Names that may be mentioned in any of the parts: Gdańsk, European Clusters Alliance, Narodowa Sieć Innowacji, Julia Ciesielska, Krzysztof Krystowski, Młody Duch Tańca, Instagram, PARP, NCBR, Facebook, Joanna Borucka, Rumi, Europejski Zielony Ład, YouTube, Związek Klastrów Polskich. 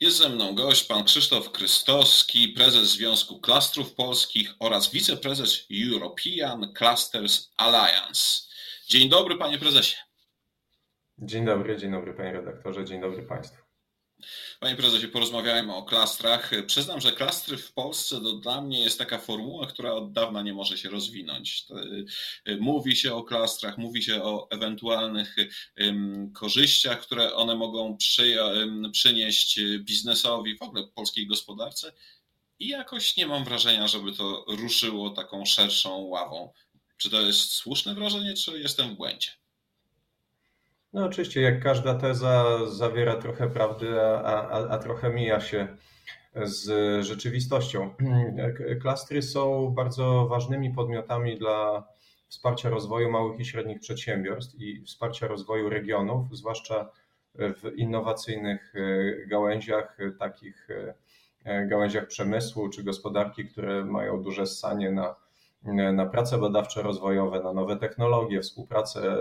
Jest ze mną gość pan Krzysztof Krystowski, prezes Związku Klastrów Polskich oraz wiceprezes European Clusters Alliance. Dzień dobry panie prezesie. Dzień dobry panie redaktorze, dzień dobry państwu. Panie prezesie, porozmawiajmy o klastrach. Przyznam, że klastry w Polsce to dla mnie jest taka formuła, która od dawna nie może się rozwinąć. Mówi się o klastrach, mówi się o ewentualnych korzyściach, które one mogą przynieść biznesowi, w ogóle polskiej gospodarce i jakoś nie mam wrażenia, żeby to ruszyło taką szerszą ławą. Czy to jest słuszne wrażenie, czy jestem w błędzie? No oczywiście, jak każda teza zawiera trochę prawdy, a trochę mija się z rzeczywistością. Klastry są bardzo ważnymi podmiotami dla wsparcia rozwoju małych i średnich przedsiębiorstw i wsparcia rozwoju regionów, zwłaszcza w innowacyjnych gałęziach, takich gałęziach przemysłu czy gospodarki, które mają duże ssanie na prace badawczo-rozwojowe, na nowe technologie, współpracę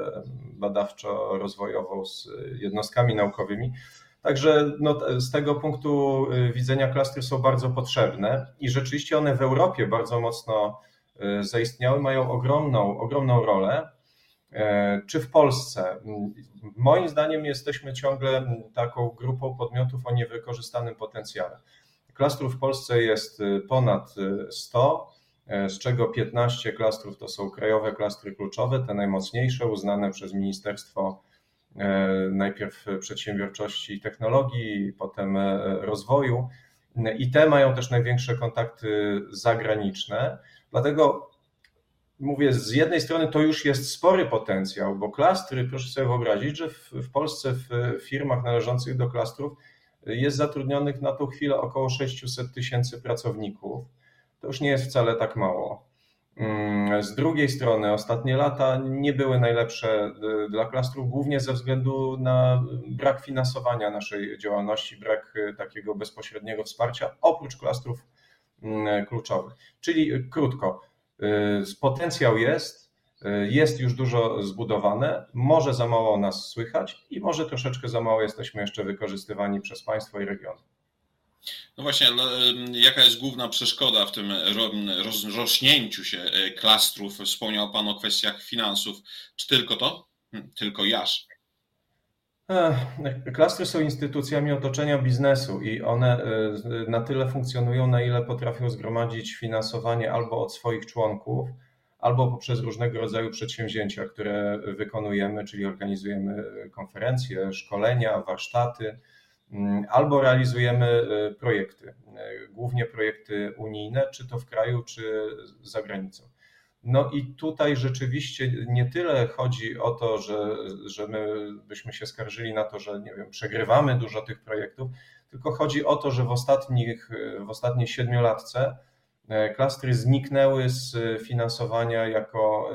badawczo-rozwojową z jednostkami naukowymi. Także z tego punktu widzenia klastry są bardzo potrzebne i rzeczywiście one w Europie bardzo mocno zaistniały, mają ogromną rolę. Czy w Polsce? Moim zdaniem jesteśmy ciągle taką grupą podmiotów o niewykorzystanym potencjale. Klastrów w Polsce jest ponad 100, z czego 15 klastrów to są krajowe klastry kluczowe, te najmocniejsze, uznane przez Ministerstwo najpierw Przedsiębiorczości i Technologii, potem Rozwoju i te mają też największe kontakty zagraniczne. Dlatego mówię, z jednej strony to już jest spory potencjał, bo klastry, proszę sobie wyobrazić, że w Polsce w firmach należących do klastrów jest zatrudnionych na tą chwilę około 600 000 pracowników. To już nie jest wcale tak mało. Z drugiej strony ostatnie lata nie były najlepsze dla klastrów, głównie ze względu na brak finansowania naszej działalności, brak takiego bezpośredniego wsparcia oprócz klastrów kluczowych. Czyli krótko, potencjał jest już dużo zbudowane, może za mało o nas słychać i może troszeczkę za mało jesteśmy jeszcze wykorzystywani przez państwo i regiony. No właśnie, jaka jest główna przeszkoda w tym rozrośnięciu się klastrów? Wspomniał pan o kwestiach finansów. Czy tylko to? Tylko jaż. Klastry są instytucjami otoczenia biznesu i one na tyle funkcjonują, na ile potrafią zgromadzić finansowanie albo od swoich członków, albo poprzez różnego rodzaju przedsięwzięcia, które wykonujemy, czyli organizujemy konferencje, szkolenia, warsztaty, albo realizujemy projekty, głównie projekty unijne, czy to w kraju, czy za granicą. No i tutaj rzeczywiście nie tyle chodzi o to, że my byśmy się skarżyli na to, że nie wiem, przegrywamy dużo tych projektów, tylko chodzi o to, że w ostatniej 7-latce klastry zniknęły z finansowania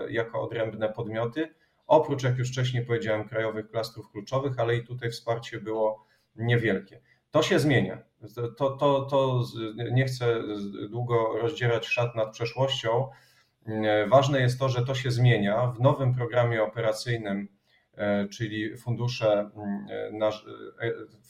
jako odrębne podmioty, oprócz, jak już wcześniej powiedziałem, krajowych klastrów kluczowych, ale i tutaj wsparcie było niewielkie. To się zmienia. To nie chcę długo rozdzierać szat nad przeszłością. Ważne jest to, że to się zmienia. W nowym programie operacyjnym, czyli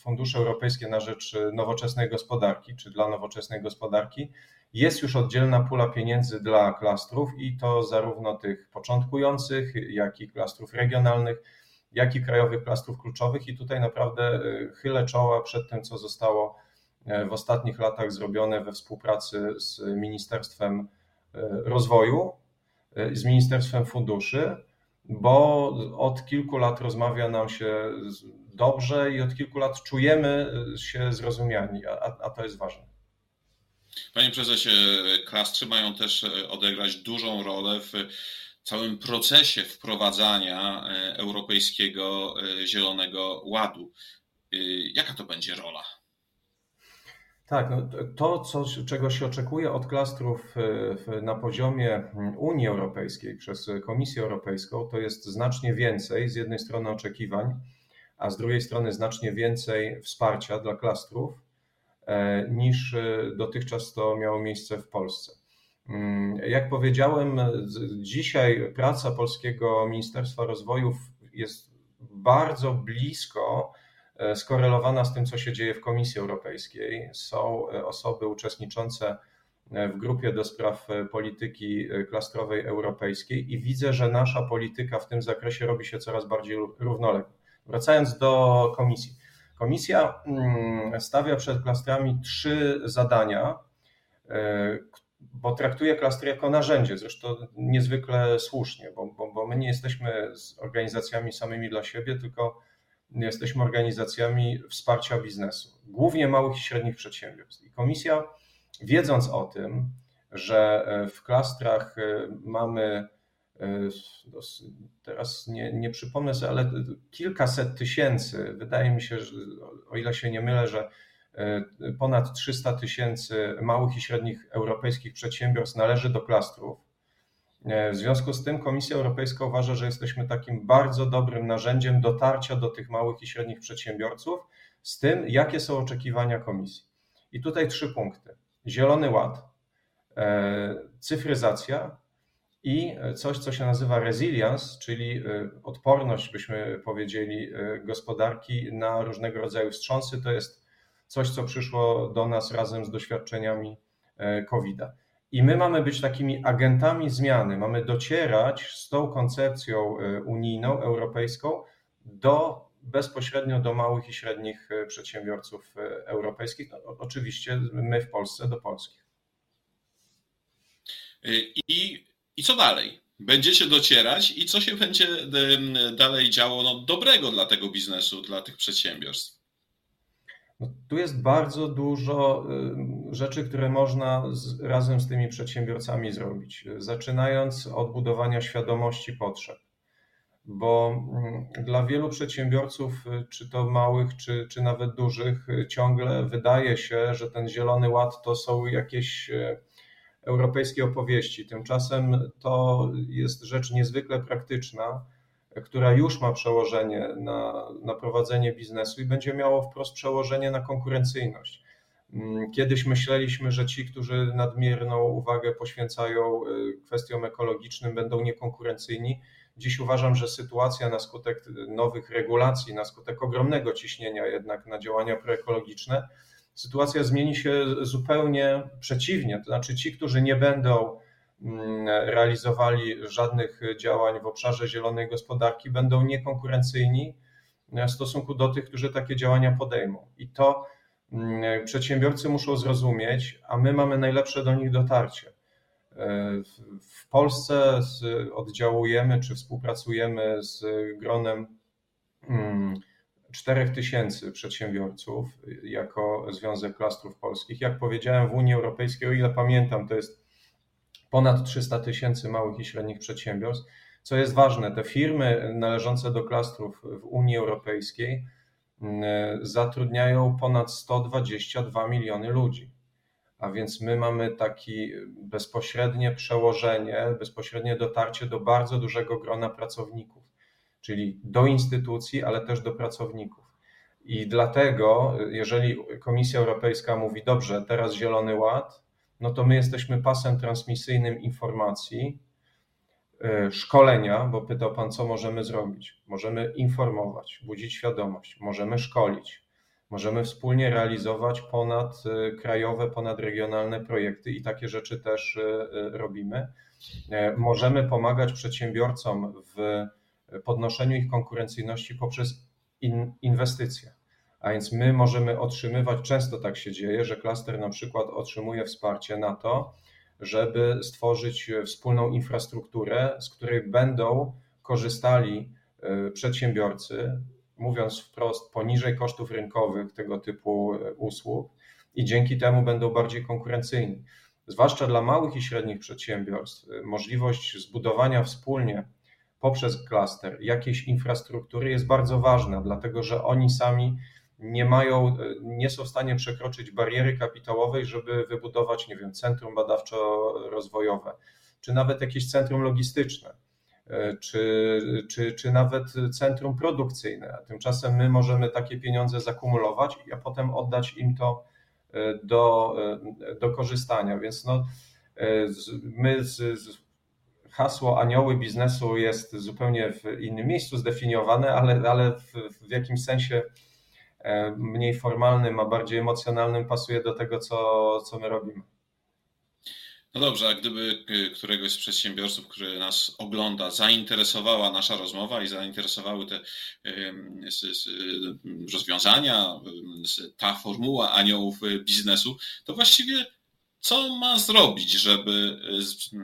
fundusze europejskie na rzecz nowoczesnej gospodarki, czy dla nowoczesnej gospodarki, jest już oddzielna pula pieniędzy dla klastrów i to zarówno tych początkujących, jak i klastrów regionalnych, jak i krajowych klastrów kluczowych i tutaj naprawdę chylę czoła przed tym, co zostało w ostatnich latach zrobione we współpracy z Ministerstwem Rozwoju, z Ministerstwem Funduszy, bo od kilku lat rozmawia nam się dobrze i od kilku lat czujemy się zrozumiani, a to jest ważne. Panie prezesie, klastry mają też odegrać dużą rolę w całym procesie wprowadzania Europejskiego Zielonego Ładu. Jaka to będzie rola? Tak, czego się oczekuje od klastrów na poziomie Unii Europejskiej przez Komisję Europejską, to jest znacznie więcej z jednej strony oczekiwań, a z drugiej strony znacznie więcej wsparcia dla klastrów niż dotychczas to miało miejsce w Polsce. Jak powiedziałem, dzisiaj praca Polskiego Ministerstwa Rozwoju jest bardzo blisko skorelowana z tym, co się dzieje w Komisji Europejskiej. Są osoby uczestniczące w grupie do spraw polityki klastrowej europejskiej i widzę, że nasza polityka w tym zakresie robi się coraz bardziej równoległa. Wracając do Komisji. Komisja stawia przed klastrami 3 zadania, bo traktuje klastry jako narzędzie, zresztą niezwykle słusznie, bo my nie jesteśmy z organizacjami samymi dla siebie, tylko jesteśmy organizacjami wsparcia biznesu, głównie małych i średnich przedsiębiorstw. I komisja, wiedząc o tym, że w klastrach mamy, teraz nie przypomnę sobie, ale kilkaset tysięcy, wydaje mi się, że, o ile się nie mylę, że ponad 300 tysięcy małych i średnich europejskich przedsiębiorstw należy do klastrów. W związku z tym Komisja Europejska uważa, że jesteśmy takim bardzo dobrym narzędziem dotarcia do tych małych i średnich przedsiębiorców z tym, jakie są oczekiwania Komisji. I tutaj 3 punkty. Zielony Ład, cyfryzacja i coś, co się nazywa resilience, czyli odporność, byśmy powiedzieli, gospodarki na różnego rodzaju wstrząsy. To jest coś, co przyszło do nas razem z doświadczeniami COVID-a. I my mamy być takimi agentami zmiany, mamy docierać z tą koncepcją unijną, europejską bezpośrednio do małych i średnich przedsiębiorców europejskich, oczywiście my w Polsce, do polskich. I co dalej? Będziecie docierać i co się będzie dalej działo dobrego dla tego biznesu, dla tych przedsiębiorstw? Tu jest bardzo dużo rzeczy, które można razem z tymi przedsiębiorcami zrobić, zaczynając od budowania świadomości potrzeb, bo dla wielu przedsiębiorców, czy to małych, czy nawet dużych, ciągle wydaje się, że ten Zielony Ład to są jakieś europejskie opowieści. Tymczasem to jest rzecz niezwykle praktyczna, która już ma przełożenie na prowadzenie biznesu i będzie miało wprost przełożenie na konkurencyjność. Kiedyś myśleliśmy, że ci, którzy nadmierną uwagę poświęcają kwestiom ekologicznym, będą niekonkurencyjni. Dziś uważam, że sytuacja na skutek nowych regulacji, na skutek ogromnego ciśnienia jednak na działania proekologiczne, sytuacja zmieni się zupełnie przeciwnie. To znaczy ci, którzy nie będą realizowali żadnych działań w obszarze zielonej gospodarki, będą niekonkurencyjni w stosunku do tych, którzy takie działania podejmą. I to przedsiębiorcy muszą zrozumieć, a my mamy najlepsze do nich dotarcie. W Polsce oddziałujemy czy współpracujemy z gronem 4000 przedsiębiorców jako Związek Klastrów Polskich. Jak powiedziałem, w Unii Europejskiej, o ile pamiętam, to jest ponad 300 tysięcy małych i średnich przedsiębiorstw. Co jest ważne, te firmy należące do klastrów w Unii Europejskiej zatrudniają ponad 122 miliony ludzi. A więc my mamy takie bezpośrednie przełożenie, bezpośrednie dotarcie do bardzo dużego grona pracowników, czyli do instytucji, ale też do pracowników. I dlatego, jeżeli Komisja Europejska mówi, dobrze, teraz Zielony Ład, no to my jesteśmy pasem transmisyjnym informacji, szkolenia, bo pytał Pan, co możemy zrobić. Możemy informować, budzić świadomość, możemy szkolić, możemy wspólnie realizować ponadkrajowe, ponadregionalne projekty i takie rzeczy też robimy. Możemy pomagać przedsiębiorcom w podnoszeniu ich konkurencyjności poprzez inwestycje. A więc my możemy otrzymywać, często tak się dzieje, że klaster na przykład otrzymuje wsparcie na to, żeby stworzyć wspólną infrastrukturę, z której będą korzystali przedsiębiorcy, mówiąc wprost, poniżej kosztów rynkowych tego typu usług i dzięki temu będą bardziej konkurencyjni. Zwłaszcza dla małych i średnich przedsiębiorstw możliwość zbudowania wspólnie poprzez klaster jakiejś infrastruktury jest bardzo ważna, dlatego że oni sami nie są w stanie przekroczyć bariery kapitałowej, żeby wybudować, nie wiem, centrum badawczo-rozwojowe, czy nawet jakieś centrum logistyczne, czy nawet centrum produkcyjne. A tymczasem my możemy takie pieniądze zakumulować, a potem oddać im to do korzystania. Więc hasło anioły biznesu jest zupełnie w innym miejscu zdefiniowane, ale w jakimś sensie mniej formalnym, a bardziej emocjonalnym pasuje do tego, co my robimy. No dobrze, a gdyby któregoś z przedsiębiorców, który nas ogląda, zainteresowała nasza rozmowa i zainteresowały te rozwiązania, ta formuła aniołów biznesu, to właściwie co ma zrobić, żeby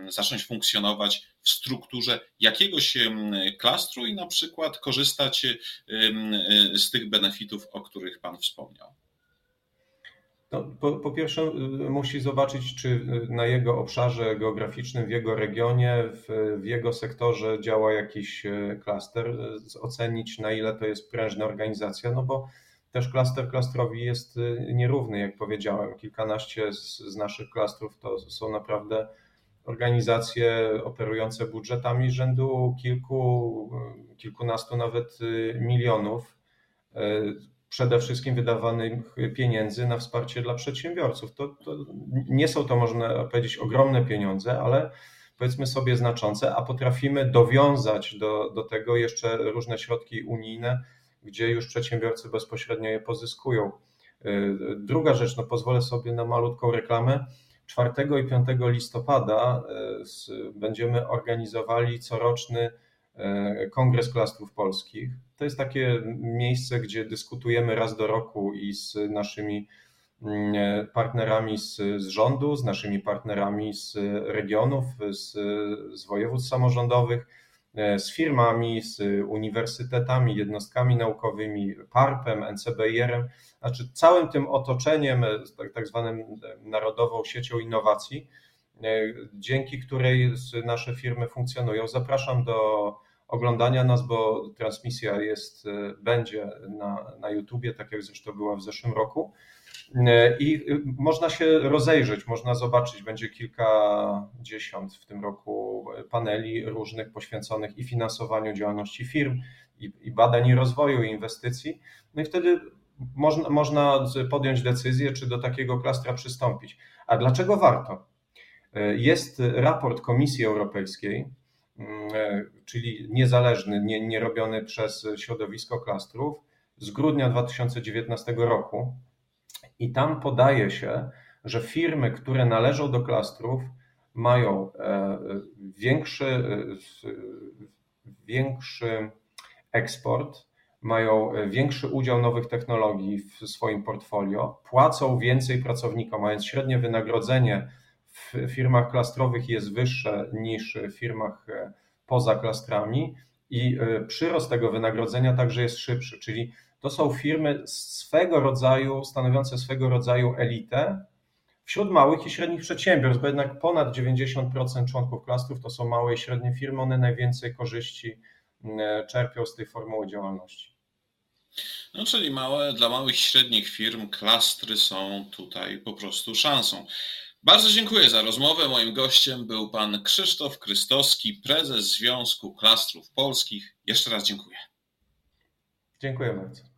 zacząć funkcjonować w strukturze jakiegoś klastru i na przykład korzystać z tych benefitów, o których Pan wspomniał? Po pierwsze musi zobaczyć, czy na jego obszarze geograficznym, w jego regionie, w jego sektorze działa jakiś klaster, ocenić na ile to jest prężna organizacja, no bo też klaster klastrowi jest nierówny, jak powiedziałem. Kilkanaście z naszych klastrów to są naprawdę organizacje operujące budżetami rzędu kilkunastu nawet milionów, przede wszystkim wydawanych pieniędzy na wsparcie dla przedsiębiorców. To nie są to, można powiedzieć, ogromne pieniądze, ale powiedzmy sobie znaczące, a potrafimy dowiązać do tego jeszcze różne środki unijne, gdzie już przedsiębiorcy bezpośrednio je pozyskują. Druga rzecz, no pozwolę sobie na malutką reklamę. 4 i 5 listopada będziemy organizowali coroczny Kongres Klastrów Polskich. To jest takie miejsce, gdzie dyskutujemy raz do roku i z naszymi partnerami z rządu, z naszymi partnerami z regionów, z województw samorządowych, z firmami, z uniwersytetami, jednostkami naukowymi, PARP-em, NCBR-em, znaczy całym tym otoczeniem, tak zwaną Narodową Siecią Innowacji, dzięki której nasze firmy funkcjonują. Zapraszam do oglądania nas, bo transmisja będzie na YouTubie, tak jak zresztą była w zeszłym roku. I można się rozejrzeć, można zobaczyć, będzie kilkadziesiąt w tym roku paneli różnych poświęconych i finansowaniu działalności firm, i badań i rozwoju, i inwestycji. No i wtedy można podjąć decyzję, czy do takiego klastra przystąpić. A dlaczego warto? Jest raport Komisji Europejskiej, czyli niezależny, nie robiony przez środowisko klastrów, z grudnia 2019 roku. I tam podaje się, że firmy, które należą do klastrów, mają większy eksport, mają większy udział nowych technologii w swoim portfolio, płacą więcej pracownikom, a więc średnie wynagrodzenie w firmach klastrowych jest wyższe niż w firmach poza klastrami i przyrost tego wynagrodzenia także jest szybszy, czyli to są firmy stanowiące swego rodzaju elitę wśród małych i średnich przedsiębiorstw, bo jednak ponad 90% członków klastrów to są małe i średnie firmy, one najwięcej korzyści czerpią z tej formuły działalności. No, czyli dla małych i średnich firm klastry są tutaj po prostu szansą. Bardzo dziękuję za rozmowę. Moim gościem był pan Krzysztof Krystowski, prezes Związku Klastrów Polskich. Jeszcze raz dziękuję. Dziękuję bardzo.